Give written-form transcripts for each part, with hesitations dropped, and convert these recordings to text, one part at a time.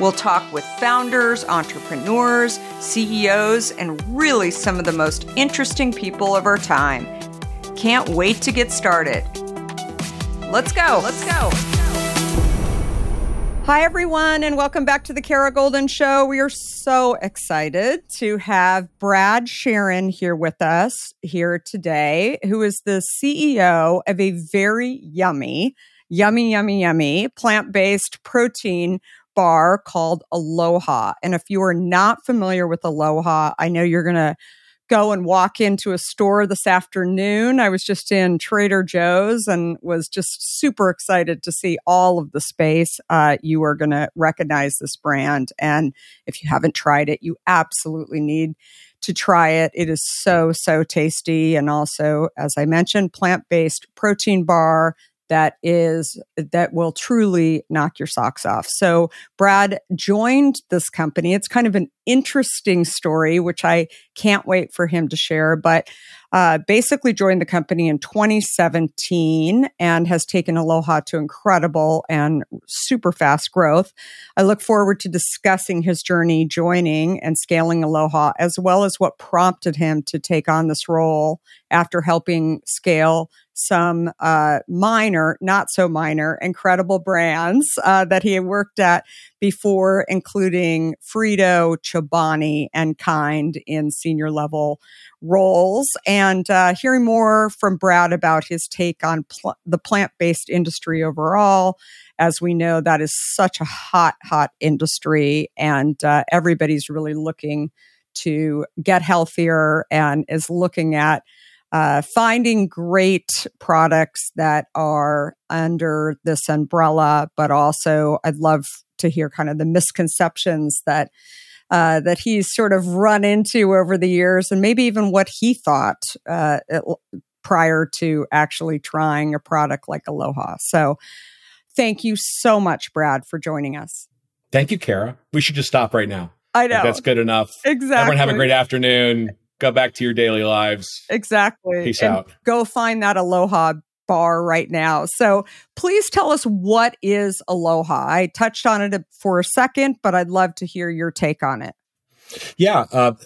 We'll talk with founders, entrepreneurs, CEOs, and really some of the most interesting people of our time. Can't wait to get started. Let's go. Hi, everyone, and welcome back to the Kara Goldin Show. We are so excited to have Brad Charron here with us here today, who is the CEO of a very yummy, plant-based protein bar called Aloha. And if you are not familiar with Aloha, I know you're going to go and walk into a store this afternoon. I was just in Trader Joe's and was just super excited to see all of the space. You are going to recognize this brand. And if you haven't tried it, you absolutely need to try it. It is so, so tasty. And also, as I mentioned, plant-based protein bar that will truly knock your socks off. So Brad joined this company. It's kind of an interesting story, which I can't wait for him to share, but basically joined the company in 2017 and has taken Aloha to incredible and super fast growth. I look forward to discussing his journey joining and scaling Aloha, as well as what prompted him to take on this role after helping scale some not so minor, incredible brands that he had worked at before, including Frito, Chobani, and Kind in senior level roles. And hearing more from Brad about his take on the plant-based industry overall. As we know, that is such a hot industry, and everybody's really looking to get healthier and is looking at finding great products that are under this umbrella, but also I'd love to hear kind of the misconceptions that he's sort of run into over the years, and maybe even what he thought prior to actually trying a product like Aloha. So thank you so much, Brad, for joining us. Thank you, Kara. We should just stop right now. I know. If that's good enough. Exactly. Everyone have a great afternoon. Go back to your daily lives. Exactly. Peace and out. Go find that Aloha bar right now. So please tell us, what is Aloha? I touched on it for a second, but I'd love to hear your take on it. Yeah.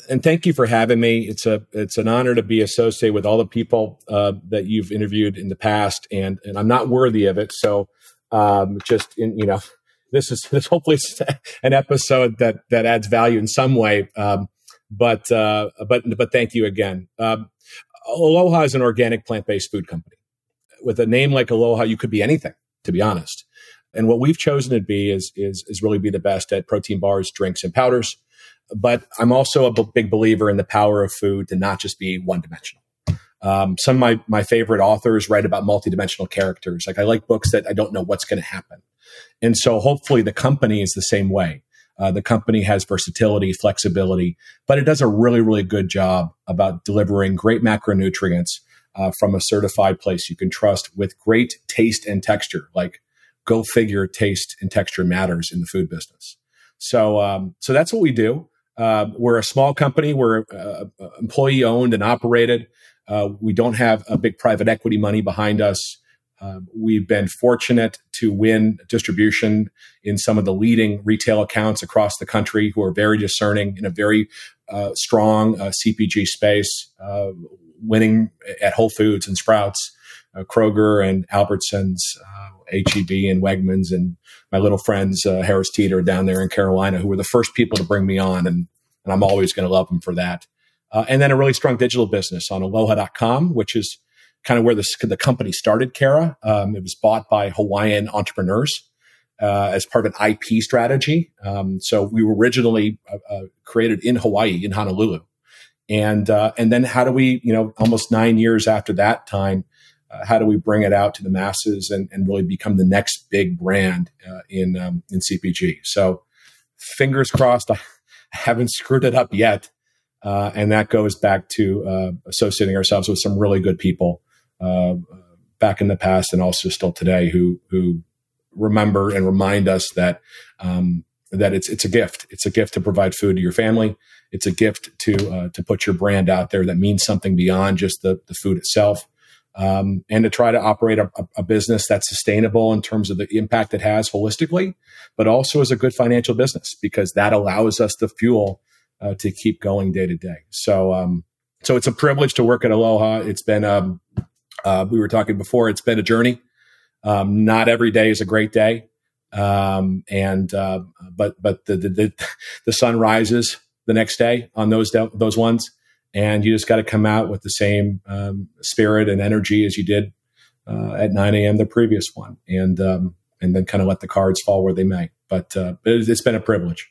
And thank you for having me. It's an honor to be associated with all the people that you've interviewed in the past, and I'm not worthy of it. So this hopefully is an episode that adds value in some way. But thank you again. Aloha is an organic plant-based food company. With a name like Aloha, you could be anything, to be honest. And what we've chosen to be is really be the best at protein bars, drinks, and powders. But I'm also a big believer in the power of food to not just be one-dimensional. Some of my favorite authors write about multidimensional characters. Like, I like books that I don't know what's going to happen. And so hopefully the company is the same way. The company has versatility, flexibility, but it does a really, really good job about delivering great macronutrients from a certified place you can trust with great taste and texture. Like, go figure, taste and texture matters in the food business. So that's what we do. We're a small company. We're employee owned and operated. We don't have a big private equity money behind us. We've been fortunate to win distribution in some of the leading retail accounts across the country who are very discerning in a very strong CPG space, winning at Whole Foods and Sprouts, Kroger and Albertsons, HEB and Wegmans, and my little friends, Harris Teeter down there in Carolina, who were the first people to bring me on. And I'm always going to love them for that. And then a really strong digital business on aloha.com, which is kind of where the company started, Kara. It was bought by Hawaiian entrepreneurs as part of an IP strategy. So we were originally created in Hawaii, in Honolulu. And then how do we, almost 9 years after that time, how do we bring it out to the masses and really become the next big brand in CPG? So fingers crossed, haven't screwed it up yet. And that goes back to associating ourselves with some really good people back in the past and also still today who remember and remind us that that it's a gift. It's a gift to provide food to your family. It's a gift to put your brand out there that means something beyond just the food itself. And to try to operate a business that's sustainable in terms of the impact it has holistically, but also as a good financial business, because that allows us the fuel to keep going day to day. So, so it's a privilege to work at Aloha. It's been, we were talking before, it's been a journey. Not every day is a great day. But the sun rises the next day on those ones. And you just got to come out with the same spirit and energy as you did at 9 a.m. the previous one, and then kind of let the cards fall where they may. But it's been a privilege.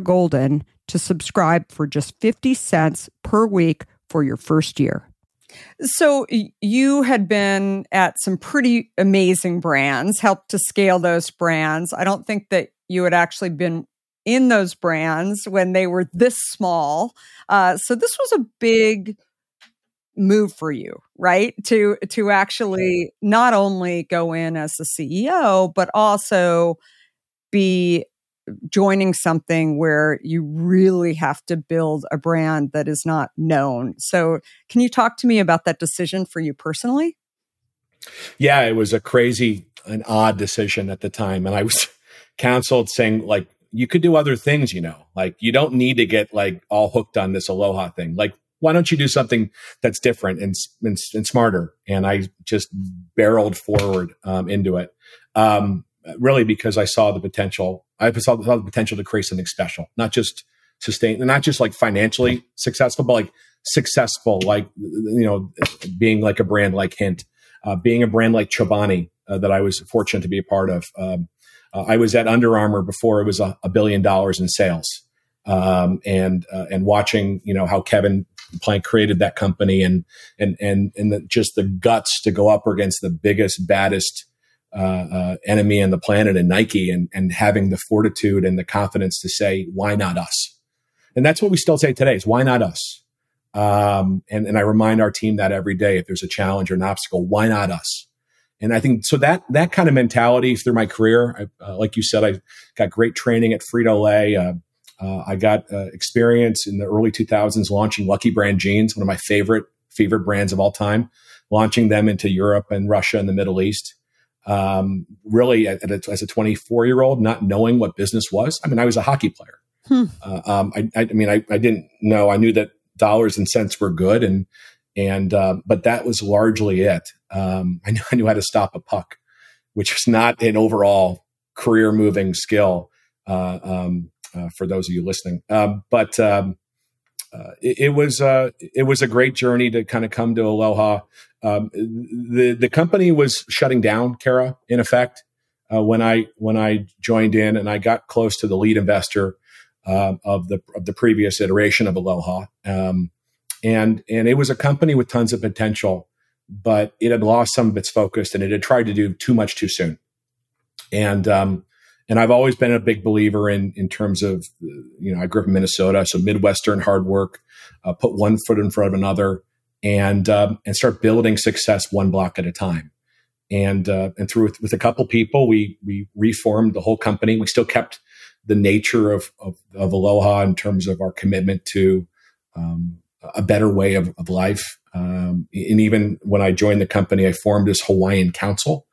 Goldin to subscribe for just 50 cents per week for your first year. So you had been at some pretty amazing brands, helped to scale those brands. I don't think that you had actually been in those brands when they were this small. So this was a big move for you, right? To actually not only go in as the CEO, but also be joining something where you really have to build a brand that is not known. So can you talk to me about that decision for you personally? Yeah, it was a crazy and odd decision at the time. And I was counseled saying, like, you could do other things, you know, like you don't need to get like all hooked on this Aloha thing. Like, why don't you do something that's different and smarter? And I just barreled forward into it. Really, because I saw the potential. I saw the potential to create something special, not just sustain, not just like financially successful, but like successful, like, you know, being like a brand like Hint, being a brand like Chobani that I was fortunate to be a part of. I was at Under Armour before it was $1 billion in sales, and watching, you know, how Kevin Plank created that company and the, just the guts to go up against the biggest, baddest enemy on the planet and Nike, and having the fortitude and the confidence to say, why not us? And that's what we still say today is why not us? And I remind our team that every day, if there's a challenge or an obstacle, why not us? And I think, so that kind of mentality through my career, I, like you said, I got great training at Frito-Lay. I got experience in the early 2000s launching Lucky Brand jeans, one of my favorite brands of all time, launching them into Europe and Russia and the Middle East. Really, as a 24-year-old, not knowing what business was. I mean, I was a hockey player. I didn't know. I knew that dollars and cents were good, but that was largely it. I knew how to stop a puck, which is not an overall career-moving skill for those of you listening. It was a great journey to kind of come to Aloha. The company was shutting down, Kara, in effect, when I joined in, and I got close to the lead investor of the previous iteration of Aloha. And it was a company with tons of potential, but it had lost some of its focus and it had tried to do too much too soon. And I've always been a big believer in terms of, you know, I grew up in Minnesota, so Midwestern hard work, put one foot in front of another, and start building success one block at a time. And through with a couple people, we reformed the whole company. We still kept the nature of Aloha in terms of our commitment to a better way of life. And even when I joined the company, I formed this Hawaiian Council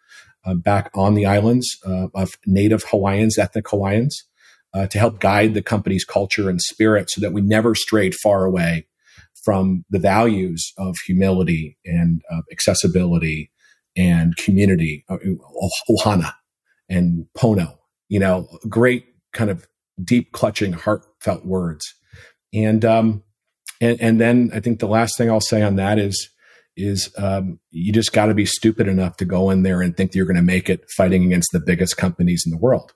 back on the islands of Native Hawaiians, ethnic Hawaiians, to help guide the company's culture and spirit so that we never strayed far away from the values of humility and accessibility and community, ohana and pono, you know, great kind of deep clutching, heartfelt words. And then I think the last thing I'll say on that is you just got to be stupid enough to go in there and think that you're going to make it fighting against the biggest companies in the world.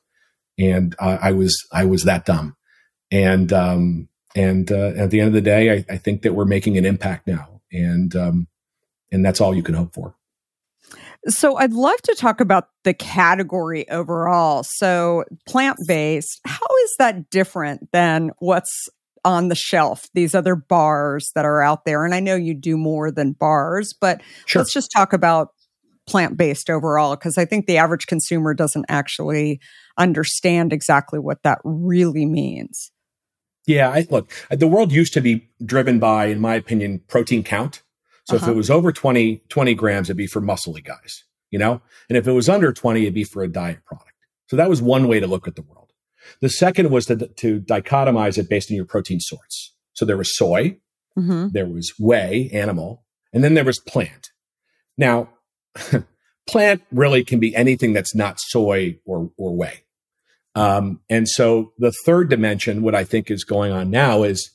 And I was that dumb. And at the end of the day, I think that we're making an impact now, and that's all you can hope for. So I'd love to talk about the category overall. So plant-based, how is that different than what's on the shelf, these other bars that are out there? And I know you do more than bars, but sure, let's just talk about plant-based overall, because I think the average consumer doesn't actually understand exactly what that really means. Yeah, look, the world used to be driven by, in my opinion, protein count. So if it was over 20 grams, it'd be for muscly guys, you know? And if it was under 20, it'd be for a diet product. So that was one way to look at the world. The second was to dichotomize it based on your protein source. So there was soy, there was whey, animal, and then there was plant. Now, plant really can be anything that's not soy or whey. And so the third dimension, what I think is going on now is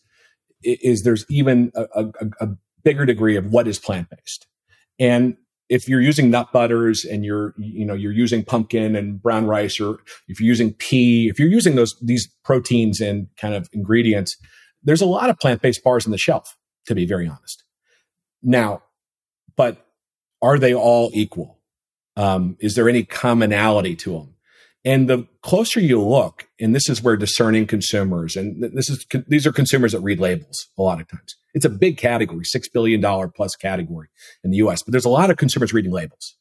there's even a bigger degree of what is plant-based. And if you're using nut butters and you're using pumpkin and brown rice, or if you're using pea, if you're using these proteins and kind of ingredients, there's a lot of plant-based bars on the shelf, to be very honest. Now, but are they all equal? Is there any commonality to them? And the closer you look, and this is where discerning consumers, and these are consumers that read labels a lot of times. It's a big category, $6 billion plus category in the US, but there's a lot of consumers reading labels,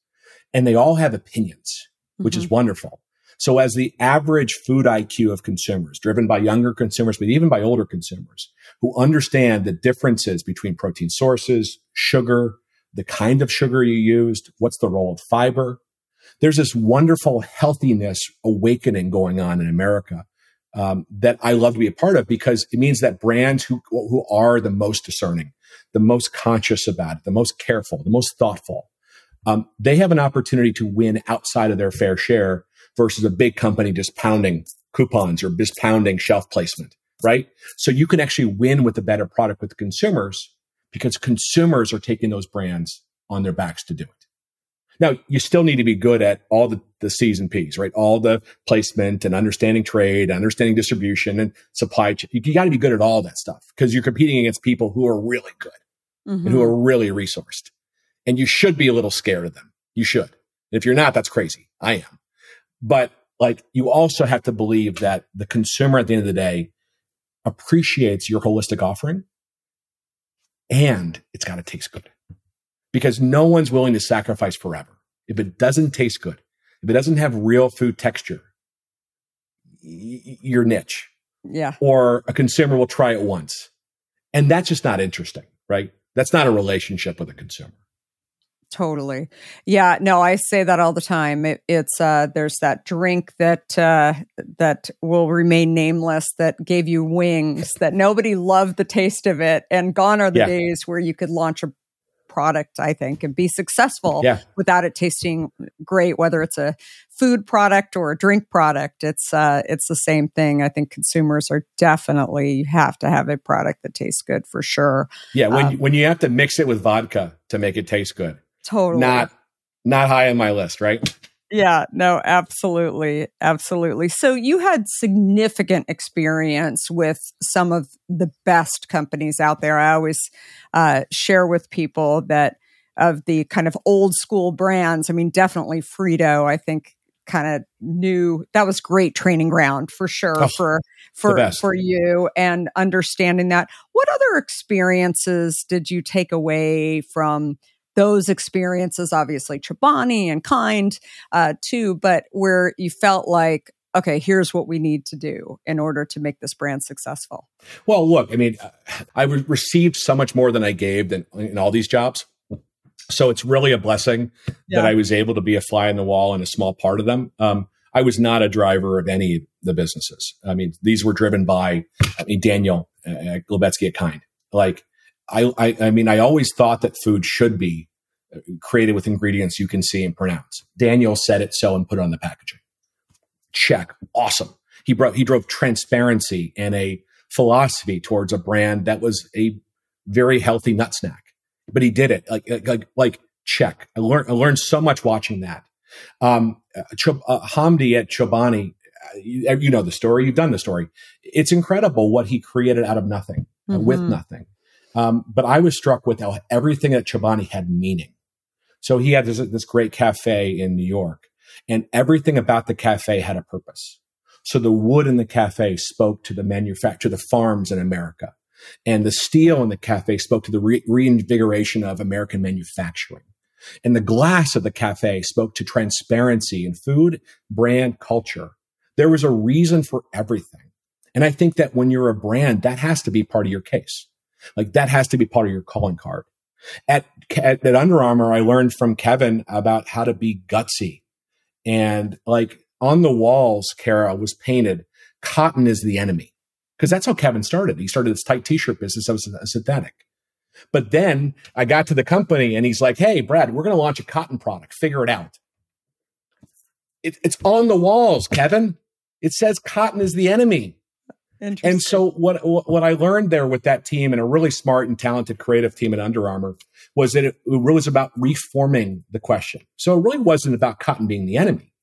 and they all have opinions, which is wonderful. So as the average food IQ of consumers, driven by younger consumers, but even by older consumers, who understand the differences between protein sources, sugar, the kind of sugar you used, what's the role of fiber, there's this wonderful healthiness awakening going on in America that I love to be a part of, because it means that brands who are the most discerning, the most conscious about it, the most careful, the most thoughtful, they have an opportunity to win outside of their fair share versus a big company just pounding coupons or just pounding shelf placement, right? So you can actually win with a better product with the consumers, because consumers are taking those brands on their backs to do it. Now, you still need to be good at all the C's and P's, right? All the placement and understanding trade, understanding distribution and supply chain. You got to be good at all that stuff, because you're competing against people who are really good and who are really resourced. And you should be a little scared of them. You should. And if you're not, that's crazy. I am. But like, you also have to believe that the consumer at the end of the day appreciates your holistic offering, and it's got to taste good. Because no one's willing to sacrifice forever. If it doesn't taste good, if it doesn't have real food texture, your niche. Yeah. Or a consumer will try it once. And that's just not interesting, right? That's not a relationship with a consumer. Totally. Yeah. No, I say that all the time. It's there's that drink that will remain nameless that gave you wings, that nobody loved the taste of it. And gone are the days where you could launch a product, I think, and be successful without it tasting great, whether it's a food product or a drink product. It's the same thing. I think consumers are definitely, you have to have a product that tastes good for sure. Yeah, when you have to mix it with vodka to make it taste good. Totally. Not high on my list, right? Yeah, no, absolutely. Absolutely. So you had significant experience with some of the best companies out there. I always share with people that of the kind of old school brands, I mean, definitely Frito, I think, kind of knew that was great training ground for sure for you and understanding that. What other experiences did you take away from those experiences, obviously Chobani and Kind too, but where you felt like, okay, here's what we need to do in order to make this brand successful? Well, look, I mean, I received so much more than I gave in all these jobs. So it's really a blessing that I was able to be a fly on the wall in a small part of them. I was not a driver of any of the businesses. I mean, these were driven by Daniel Glebetsky at Kind. Like, I mean, I always thought that food should be created with ingredients you can see and pronounce. Daniel said it so and put it on the packaging. Check. Awesome. He drove transparency and a philosophy towards a brand that was a very healthy nut snack, but he did it like check. I learned so much watching that. Hamdi at Chobani, you know the story. You've done the story. It's incredible what he created out of nothing, with nothing. But I was struck with how everything at Chobani had meaning. So he had this great cafe in New York, and everything about the cafe had a purpose. So the wood in the cafe spoke to the manufacture, the farms in America, and the steel in the cafe spoke to the reinvigoration of American manufacturing. And the glass of the cafe spoke to transparency in food, brand, culture. There was a reason for everything. And I think that when you're a brand, that has to be part of your case. Like, that has to be part of your calling card. At Under Armour, I learned from Kevin about how to be gutsy. And like, on the walls, Kara, was painted, cotton is the enemy. Because that's how Kevin started. He started this tight t-shirt business that was synthetic. But then I got to the company and he's like, hey, Brad, we're going to launch a cotton product. Figure it out. It's on the walls, Kevin. It says cotton is the enemy. And so what I learned there with that team, and a really smart and talented creative team at Under Armour, was that it really was about reforming the question. So it really wasn't about cotton being the enemy.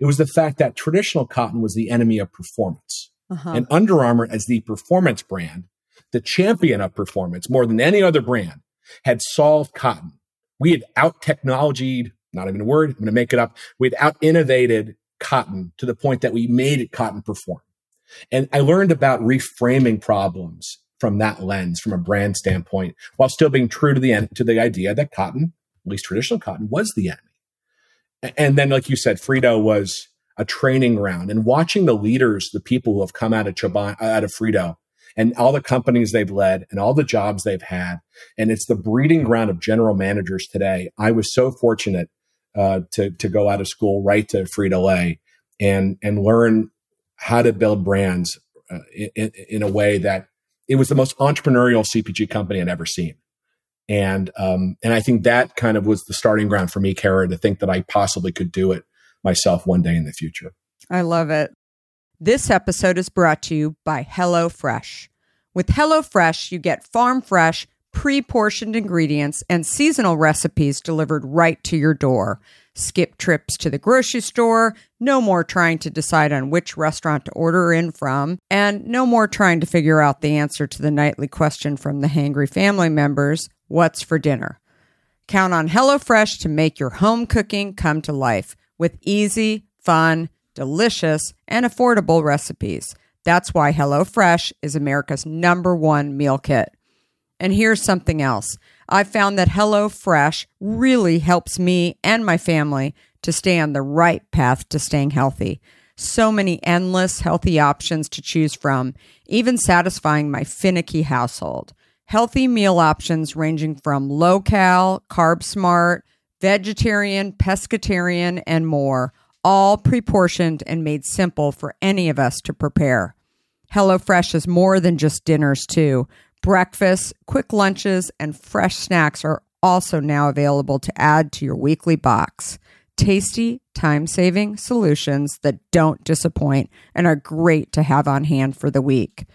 It was the fact that traditional cotton was the enemy of performance. Uh-huh. And Under Armour, as the performance brand, the champion of performance more than any other brand, had solved cotton. We had out-technologied, not even a word, I'm going to make it up. We had out-innovated cotton to the point that we made it cotton perform. And I learned about reframing problems from that lens, from a brand standpoint, while still being true to the end, to the idea that cotton, at least traditional cotton, was the enemy. And then, like you said, Frito was a training ground. And watching the leaders, the people who have come out of Chobani, out of Frito, and all the companies they've led and all the jobs they've had. And it's the breeding ground of general managers today. I was so fortunate to go out of school right to Frito-Lay and learn how to build brands in a way that it was the most entrepreneurial CPG company I'd ever seen. And I think that kind of was the starting ground for me, Kara, to think that I possibly could do it myself one day in the future. I love it. This episode is brought to you by HelloFresh. With HelloFresh, you get farm-fresh, pre-portioned ingredients and seasonal recipes delivered right to your door. Skip trips to the grocery store, no more trying to decide on which restaurant to order in from, and no more trying to figure out the answer to the nightly question from the hangry family members, what's for dinner? Count on HelloFresh to make your home cooking come to life with easy, fun, delicious, and affordable recipes. That's why HelloFresh is America's #1 meal kit. And here's something else. I found that HelloFresh really helps me and my family to stay on the right path to staying healthy. So many endless healthy options to choose from, even satisfying my finicky household. Healthy meal options ranging from low-cal, carb-smart, vegetarian, pescatarian, and more, all pre-portioned and made simple for any of us to prepare. HelloFresh is more than just dinners, too. Breakfasts, quick lunches, and fresh snacks are also now available to add to your weekly box. Tasty, time-saving solutions that don't disappoint and are great to have on hand for the week.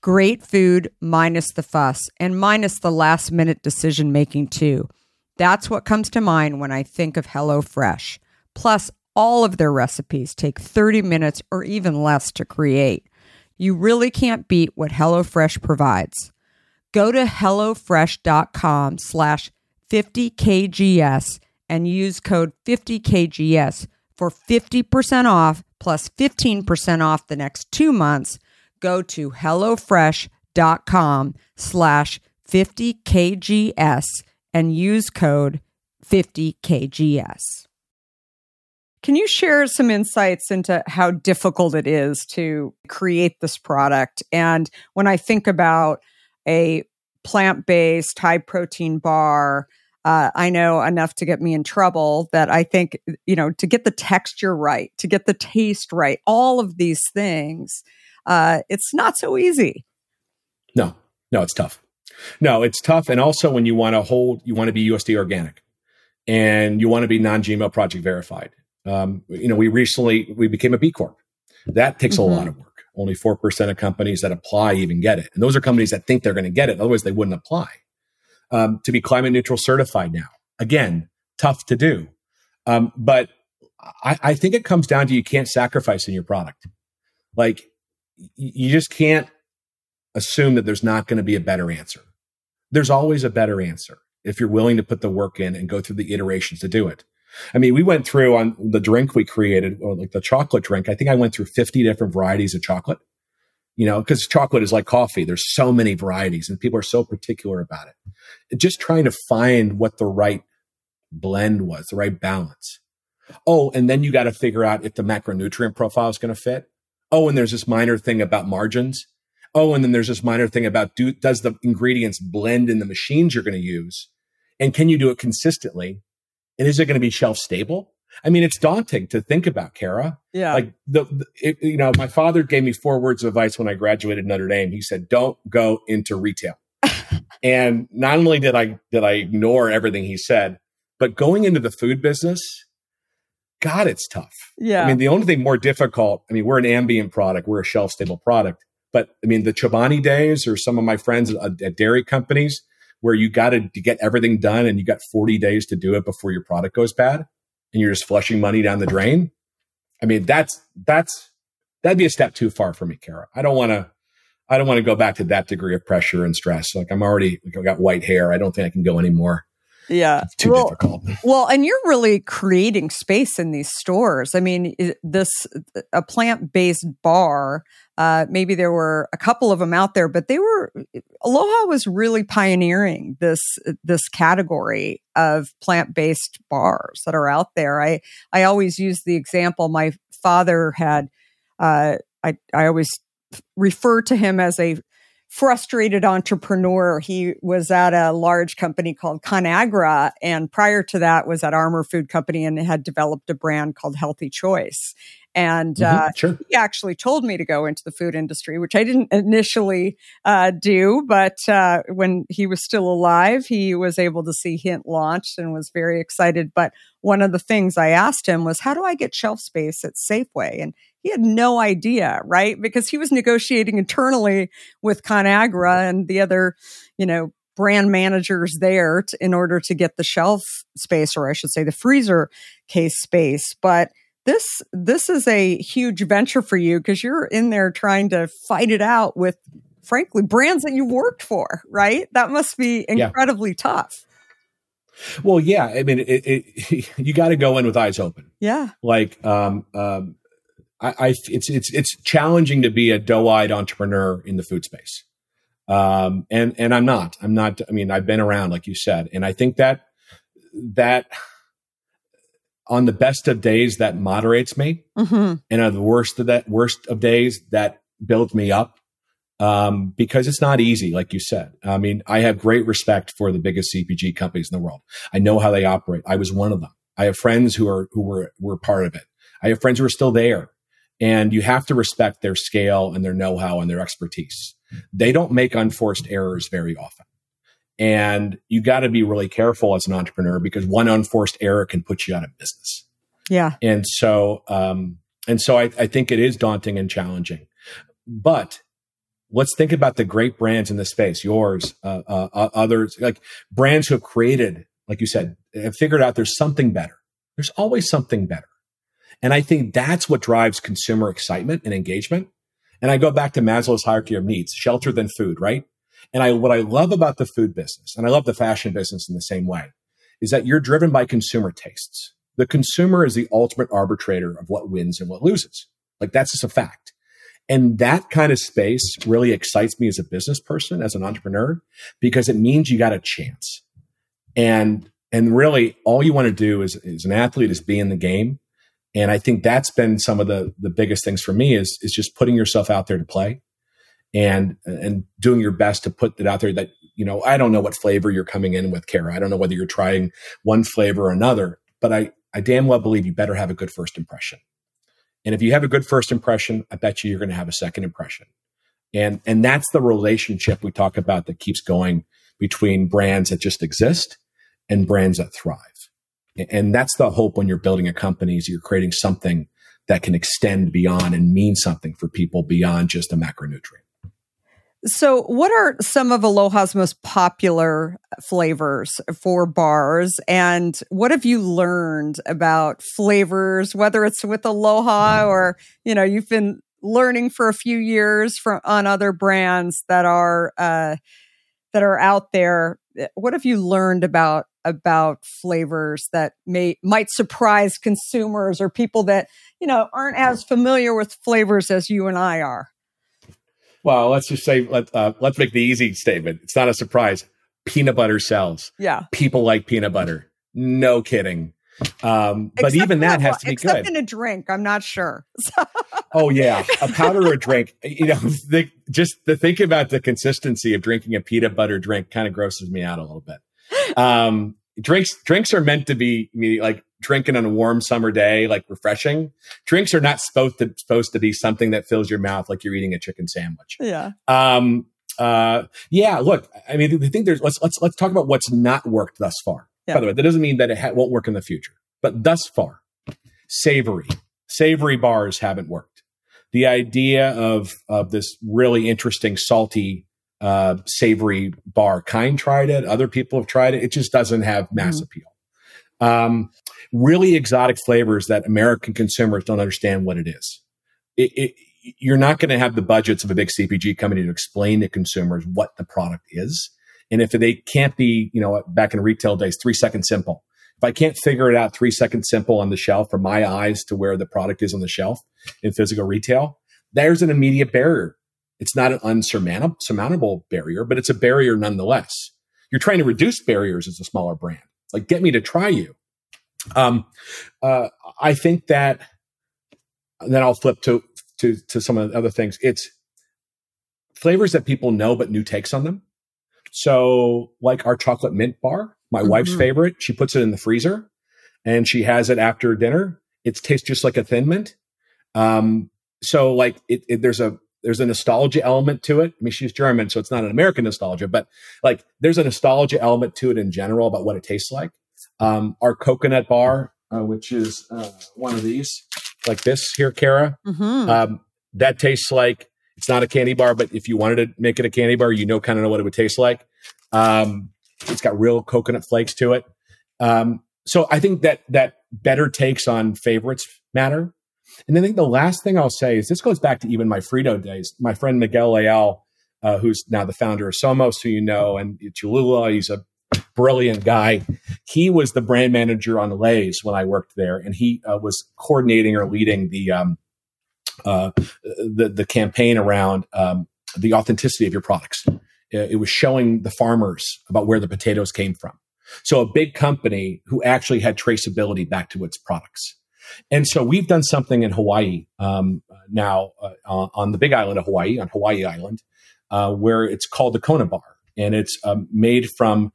Great food minus the fuss and minus the last-minute decision-making, too. That's what comes to mind when I think of HelloFresh. Plus, all of their recipes take 30 minutes or even less to create. You really can't beat what HelloFresh provides. Go to HelloFresh.com/50KGS and use code 50KGS for 50% off plus 15% off the next 2 months. Go to HelloFresh.com/50KGS and use code 50KGS. Can you share some insights into how difficult it is to create this product? And when I think about a plant-based, high-protein bar, I know enough to get me in trouble that I think, you know, to get the texture right, to get the taste right, all of these things, it's not so easy. No, it's tough. No, it's tough. And also when you want to be USDA organic and you want to be non-GMO project verified. We became a B Corp. That takes a lot of work. Only 4% of companies that apply even get it. And those are companies that think they're going to get it. Otherwise, they wouldn't apply. To be climate neutral certified now. Again, tough to do. But I think it comes down to you can't sacrifice in your product. Like, you just can't assume that there's not going to be a better answer. There's always a better answer. if you're willing to put the work in and go through the iterations to do it. I mean, we went through on the drink we created, or like the chocolate drink. I think I went through 50 different varieties of chocolate, you know, because chocolate is like coffee. There's so many varieties and people are so particular about it. Just trying to find what the right blend was, the right balance. Oh, and then you got to figure out if the macronutrient profile is going to fit. Oh, and there's this minor thing about margins. Oh, and then there's this minor thing about does the ingredients blend in the machines you're going to use? And can you do it consistently? And is it going to be shelf stable? I mean, it's daunting to think about, Kara. Yeah. Like my father gave me 4 words of advice when I graduated Notre Dame. He said, "Don't go into retail." And not only did I ignore everything he said, but going into the food business, God, it's tough. Yeah. I mean, the only thing more difficult, I mean, we're an ambient product, we're a shelf stable product, but I mean, the Chobani days or some of my friends at dairy companies where you got to get everything done and you got 40 days to do it before your product goes bad and you're just flushing money down the drain. I mean, that'd be a step too far for me, Kara. I don't want to go back to that degree of pressure and stress. Like I got white hair. I don't think I can go anymore. Yeah. It's too difficult. Well, and you're really creating space in these stores. I mean, a plant-based bar, maybe there were a couple of them out there, but Aloha was really pioneering this category of plant-based bars that are out there. I always use the example my father had, I always refer to him as a frustrated entrepreneur. He was at a large company called ConAgra, and prior to that was at Armour Food Company and had developed a brand called Healthy Choice. And sure. He actually told me to go into the food industry, which I didn't initially do. But when he was still alive, he was able to see Hint launched and was very excited. But one of the things I asked him was, how do I get shelf space at Safeway? And he had no idea, right? Because he was negotiating internally with ConAgra and the other, brand managers there in order to get the shelf space, or I should say the freezer case space. But this is a huge venture for you because you're in there trying to fight it out with, frankly, brands that you worked for, right? That must be incredibly tough. Well, yeah. I mean, you got to go in with eyes open. Yeah. Like, it's challenging to be a doe-eyed entrepreneur in the food space. And I'm not, I mean, I've been around, like you said, and I think that on the best of days that moderates me, and on the worst of days that builds me up, because it's not easy. Like you said, I mean, I have great respect for the biggest CPG companies in the world. I know how they operate. I was one of them. I have friends who were part of it. I have friends who are still there. And you have to respect their scale and their know-how and their expertise. They don't make unforced errors very often. And you got to be really careful as an entrepreneur because one unforced error can put you out of business. Yeah. And so, I think it is daunting and challenging. But let's think about the great brands in the space, yours, others, like brands who have created, like you said, have figured out there's something better. There's always something better. And I think that's what drives consumer excitement and engagement. And I go back to Maslow's hierarchy of needs, shelter than food, right? And what I love about the food business, and I love the fashion business in the same way, is that you're driven by consumer tastes. The consumer is the ultimate arbitrator of what wins and what loses. Like that's just a fact. And that kind of space really excites me as a business person, as an entrepreneur, because it means you got a chance. And really all you want to do as an athlete is be in the game. And I think that's been some of the biggest things for me is just putting yourself out there to play and doing your best to put it out there that, I don't know what flavor you're coming in with, Kara. I don't know whether you're trying one flavor or another, but I damn well believe you better have a good first impression. And if you have a good first impression, I bet you're going to have a second impression. And that's the relationship we talk about that keeps going between brands that just exist and brands that thrive. And that's the hope when you're building a company is you're creating something that can extend beyond and mean something for people beyond just a macronutrient. So what are some of Aloha's most popular flavors for bars? And what have you learned about flavors, whether it's with Aloha or, you've been learning for a few years on other brands that are out there what have you learned about flavors that might surprise consumers or people that, you know, aren't as familiar with flavors as you and I are? Well, let's just say, let's make the easy statement. It's not a surprise. Peanut butter sells. Yeah. People like peanut butter. No kidding. But even that has to be good. Except in a drink, I'm not sure. Oh yeah, a powder or a drink. You know, thinking about the consistency of drinking a peanut butter drink kind of grosses me out a little bit. Drinks are meant to be like drinking on a warm summer day, like refreshing. Drinks are not supposed to be something that fills your mouth like you're eating a chicken sandwich. Yeah. Yeah. Look, I mean, the thing let's talk about what's not worked thus far. Yeah. By the way, that doesn't mean that it won't work in the future. But thus far, savory bars haven't worked. The idea of this really interesting salty, savory bar, Kind tried it. Other people have tried it. It just doesn't have mass appeal. Really exotic flavors that American consumers don't understand what it is. You're not going to have the budgets of a big CPG company to explain to consumers what the product is. And if they can't be, you know, back in retail days, 3 second simple. If I can't figure it out 3 second simple on the shelf or my eyes to where the product is on the shelf in physical retail, there's an immediate barrier. It's not an unsurmountable barrier, but it's a barrier nonetheless. You're trying to reduce barriers as a smaller brand. Like, get me to try you. I think that, and then I'll flip to some of the other things. It's flavors that people know, but new takes on them. So like our chocolate mint bar, my wife's favorite, she puts it in the freezer and she has it after dinner. It tastes just like a Thin Mint. So like there's a nostalgia element to it. I mean, she's German, so it's not an American nostalgia, but like there's a nostalgia element to it in general about what it tastes like. Our coconut bar, which is one of these like this here, Kara, that tastes like, it's not a candy bar, but if you wanted to make it a candy bar, you know, kind of know what it would taste like. It's got real coconut flakes to it. So I think that better takes on favorites matter. And then I think the last thing I'll say is this goes back to even my Frito days. My friend Miguel Leal, who's now the founder of Somos, who you know, and Cholula, he's a brilliant guy. He was the brand manager on Lay's when I worked there, and he was coordinating or leading the campaign around the authenticity of your products. It was showing the farmers about where the potatoes came from. So a big company who actually had traceability back to its products. And so we've done something in Hawaii now on the big island of Hawaii, on Hawaii Island, where it's called the Kona Bar. And it's made from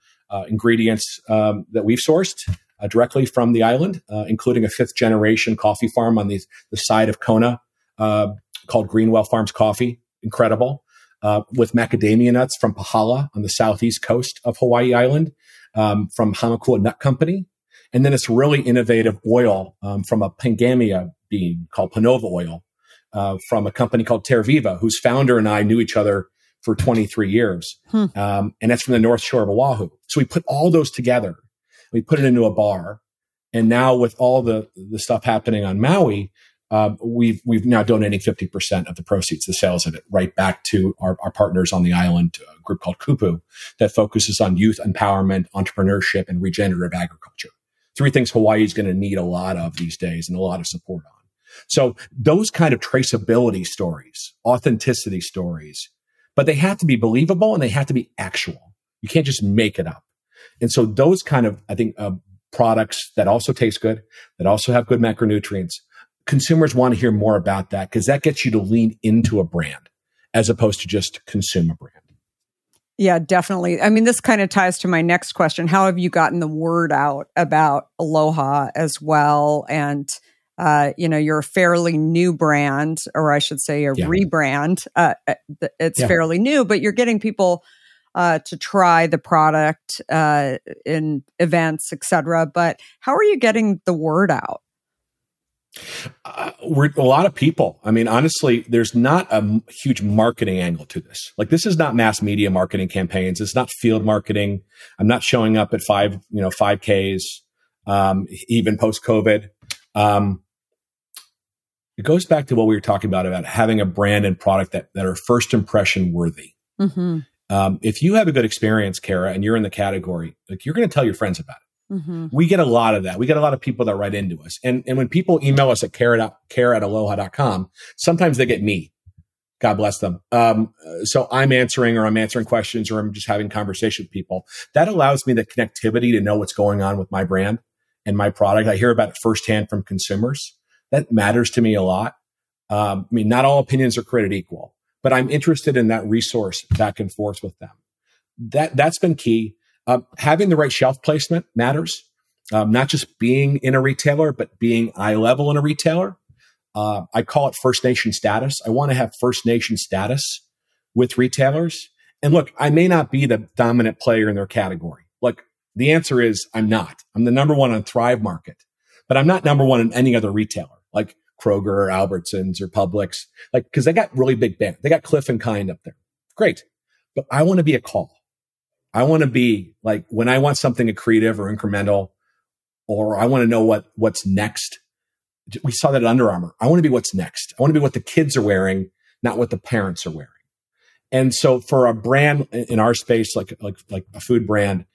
ingredients that we've sourced directly from the island, including a fifth generation coffee farm on the side of Kona, called Greenwell Farms Coffee. Incredible. With macadamia nuts from Pahala on the southeast coast of Hawaii Island, from Hamakua Nut Company. And then it's really innovative oil from a pangamia bean called Panova oil from a company called Terviva, whose founder and I knew each other for 23 years. And that's from the North Shore of Oahu. So we put all those together. We put it into a bar. And now with all the stuff happening on Maui, we've now donating 50% of the proceeds, the sales of it, right back to our partners on the island, a group called Kupu that focuses on youth empowerment, entrepreneurship, and regenerative agriculture. Three things Hawaii is going to need a lot of these days and a lot of support on. So those kind of traceability stories, authenticity stories, but they have to be believable and they have to be actual. You can't just make it up. And so those kind of, I think, products that also taste good, that also have good macronutrients, consumers want to hear more about that because that gets you to lean into a brand as opposed to just consume a brand. Yeah, definitely. I mean, this kind of ties to my next question. How have you gotten the word out about Aloha as well? And, you know, you're a fairly new brand, or I should say rebrand. It's fairly new, but you're getting people to try the product in events, et cetera. But how are you getting the word out? We're a lot of people. I mean, honestly, there's not a huge marketing angle to this. Like, this is not mass media marketing campaigns. It's not field marketing. I'm not showing up at 5Ks, even post COVID. It goes back to what we were talking about having a brand and product that are first impression worthy. Mm-hmm. If you have a good experience, Kara, and you're in the category, like, you're going to tell your friends about it. Mm-hmm. We get a lot of that. We get a lot of people that write into us. And when people email us at kara@aloha.com, sometimes they get me. God bless them. So I'm answering questions, or I'm just having conversation with people. That allows me the connectivity to know what's going on with my brand and my product. I hear about it firsthand from consumers. That matters to me a lot. I mean, not all opinions are created equal, but I'm interested in that resource back and forth with them. That's been key. Having the right shelf placement matters. Not just being in a retailer, but being eye level in a retailer. I call it First Nation status. I want to have First Nation status with retailers. And look, I may not be the dominant player in their category. Like, the answer is I'm not. I'm the number one on Thrive Market, but I'm not number one in any other retailer like Kroger or Albertsons or Publix, like, cause they got really big band. They got Cliff and Kind up there. Great. But I want to be a call. I want to be like, when I want something creative or incremental, or I want to know what's next. We saw that at Under Armour. I want to be what's next. I want to be what the kids are wearing, not what the parents are wearing. And so for a brand in our space, like a food brand,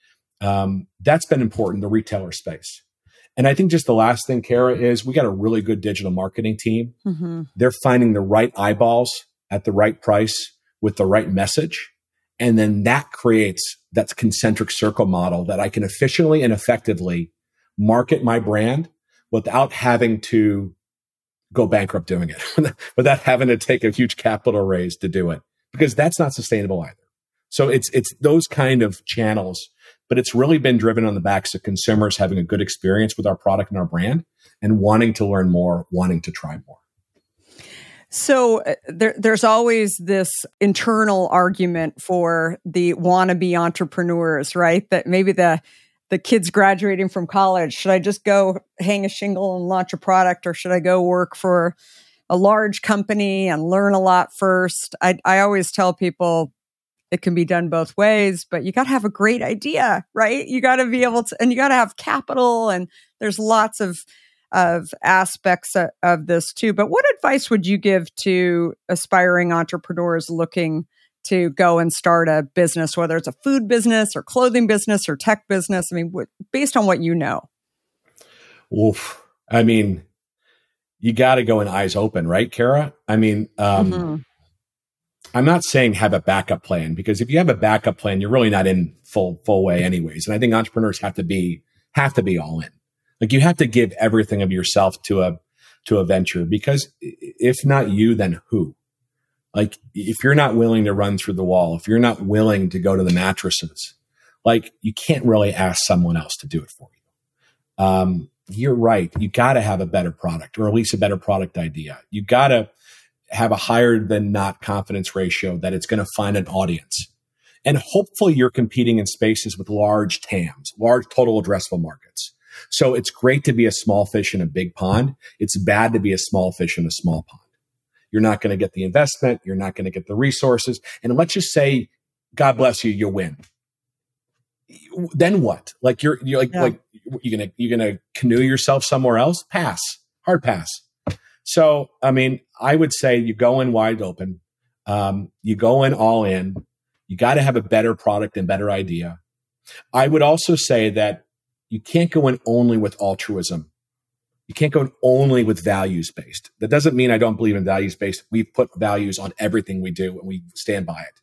that's been important, the retailer space. And I think just the last thing, Kara, is we got a really good digital marketing team. Mm-hmm. They're finding the right eyeballs at the right price with the right message. And then that creates that concentric circle model that I can efficiently and effectively market my brand without having to go bankrupt doing it, without having to take a huge capital raise to do it, because that's not sustainable either. So it's those kind of channels, but it's really been driven on the backs of consumers having a good experience with our product and our brand and wanting to learn more, wanting to try more. So there's always this internal argument for the wannabe entrepreneurs, right? That maybe the kids graduating from college, should I just go hang a shingle and launch a product, or should I go work for a large company and learn a lot first? I always tell people it can be done both ways, but you got to have a great idea, right? You got to be able to, and you got to have capital, and there's lots of aspects of this too. But what advice would you give to aspiring entrepreneurs looking to go and start a business, whether it's a food business or clothing business or tech business? I mean, based on what you know. Oof. I mean, you got to go in eyes open, right, Kara? I mean, mm-hmm. I'm not saying have a backup plan, because if you have a backup plan, you're really not in full way anyways. And I think entrepreneurs have to be all in. Like, you have to give everything of yourself to a venture, because if not you, then who? Like, if you're not willing to run through the wall, if you're not willing to go to the mattresses, like, you can't really ask someone else to do it for you. You're right. You got to have a better product, or at least a better product idea. You got to have a higher than not confidence ratio that it's going to find an audience. And hopefully you're competing in spaces with large TAMs, large total addressable markets. So it's great to be a small fish in a big pond. It's bad to be a small fish in a small pond. You're not going to get the investment. You're not going to get the resources. And let's just say, God bless you, you win. Then what? Like, you're going to canoe yourself somewhere else? Pass. Hard pass. So, I mean, I would say you go in wide open. You go in all in. You got to have a better product and better idea. I would also say that you can't go in only with altruism. You can't go only with values-based. That doesn't mean I don't believe in values-based. We've put values on everything we do, and we stand by it.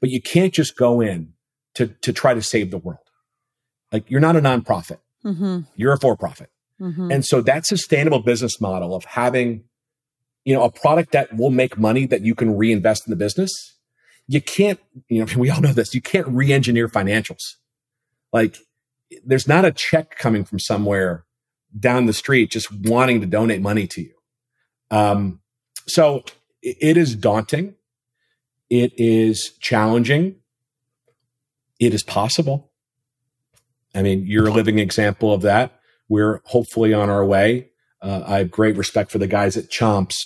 But you can't just go in to try to save the world. Like, you're not a nonprofit. Mm-hmm. You're a for-profit. Mm-hmm. And so that sustainable business model of having, you know, a product that will make money that you can reinvest in the business, you can't, you know, we all know this, you can't re-engineer financials. Like, there's not a check coming from somewhere down the street just wanting to donate money to you. So it is daunting. It is challenging. It is possible. I mean, you're a living example of that. We're hopefully on our way. I have great respect for the guys at Chomps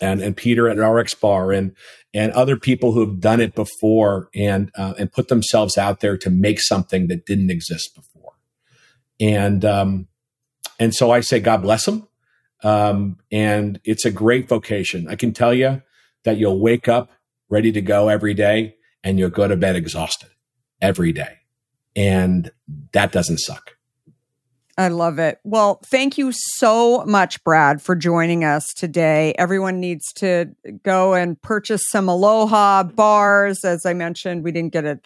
and Peter at RX Bar and other people who have done it before and put themselves out there to make something that didn't exist before. And so I say, God bless them. And it's a great vocation. I can tell you that you'll wake up ready to go every day. and you'll go to bed exhausted every day. And that doesn't suck. I love it. Well, thank you so much, Brad, for joining us today. Everyone needs to go and purchase some Aloha bars. As I mentioned, we didn't get a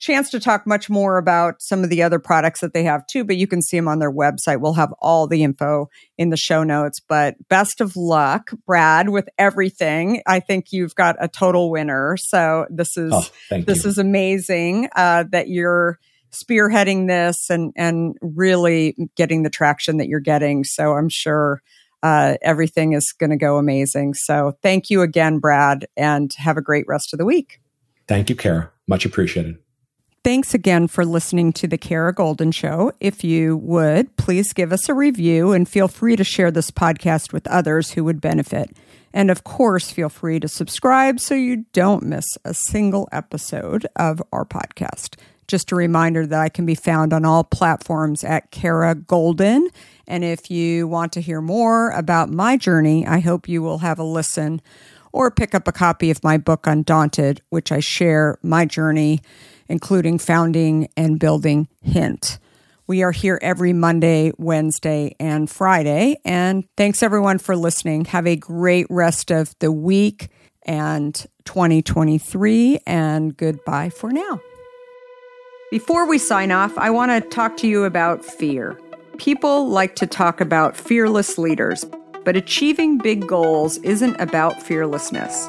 chance to talk much more about some of the other products that they have too, but you can see them on their website. We'll have all the info in the show notes, but best of luck, Brad, with everything. I think you've got a total winner. So this is amazing that you're spearheading this and really getting the traction that you're getting. So I'm sure everything is going to go amazing. So thank you again, Brad, and have a great rest of the week. Thank you, Kara. Much appreciated. Thanks again for listening to The Kara Goldin Show. If you would, please give us a review and feel free to share this podcast with others who would benefit. And of course, feel free to subscribe so you don't miss a single episode of our podcast. Just a reminder that I can be found on all platforms at Kara Goldin. And if you want to hear more about my journey, I hope you will have a listen or pick up a copy of my book, Undaunted, which I share my journey, including founding and building Hint. We are here every Monday, Wednesday, and Friday. And thanks, everyone, for listening. Have a great rest of the week and 2023, and goodbye for now. Before we sign off, I want to talk to you about fear. People like to talk about fearless leaders, but achieving big goals isn't about fearlessness.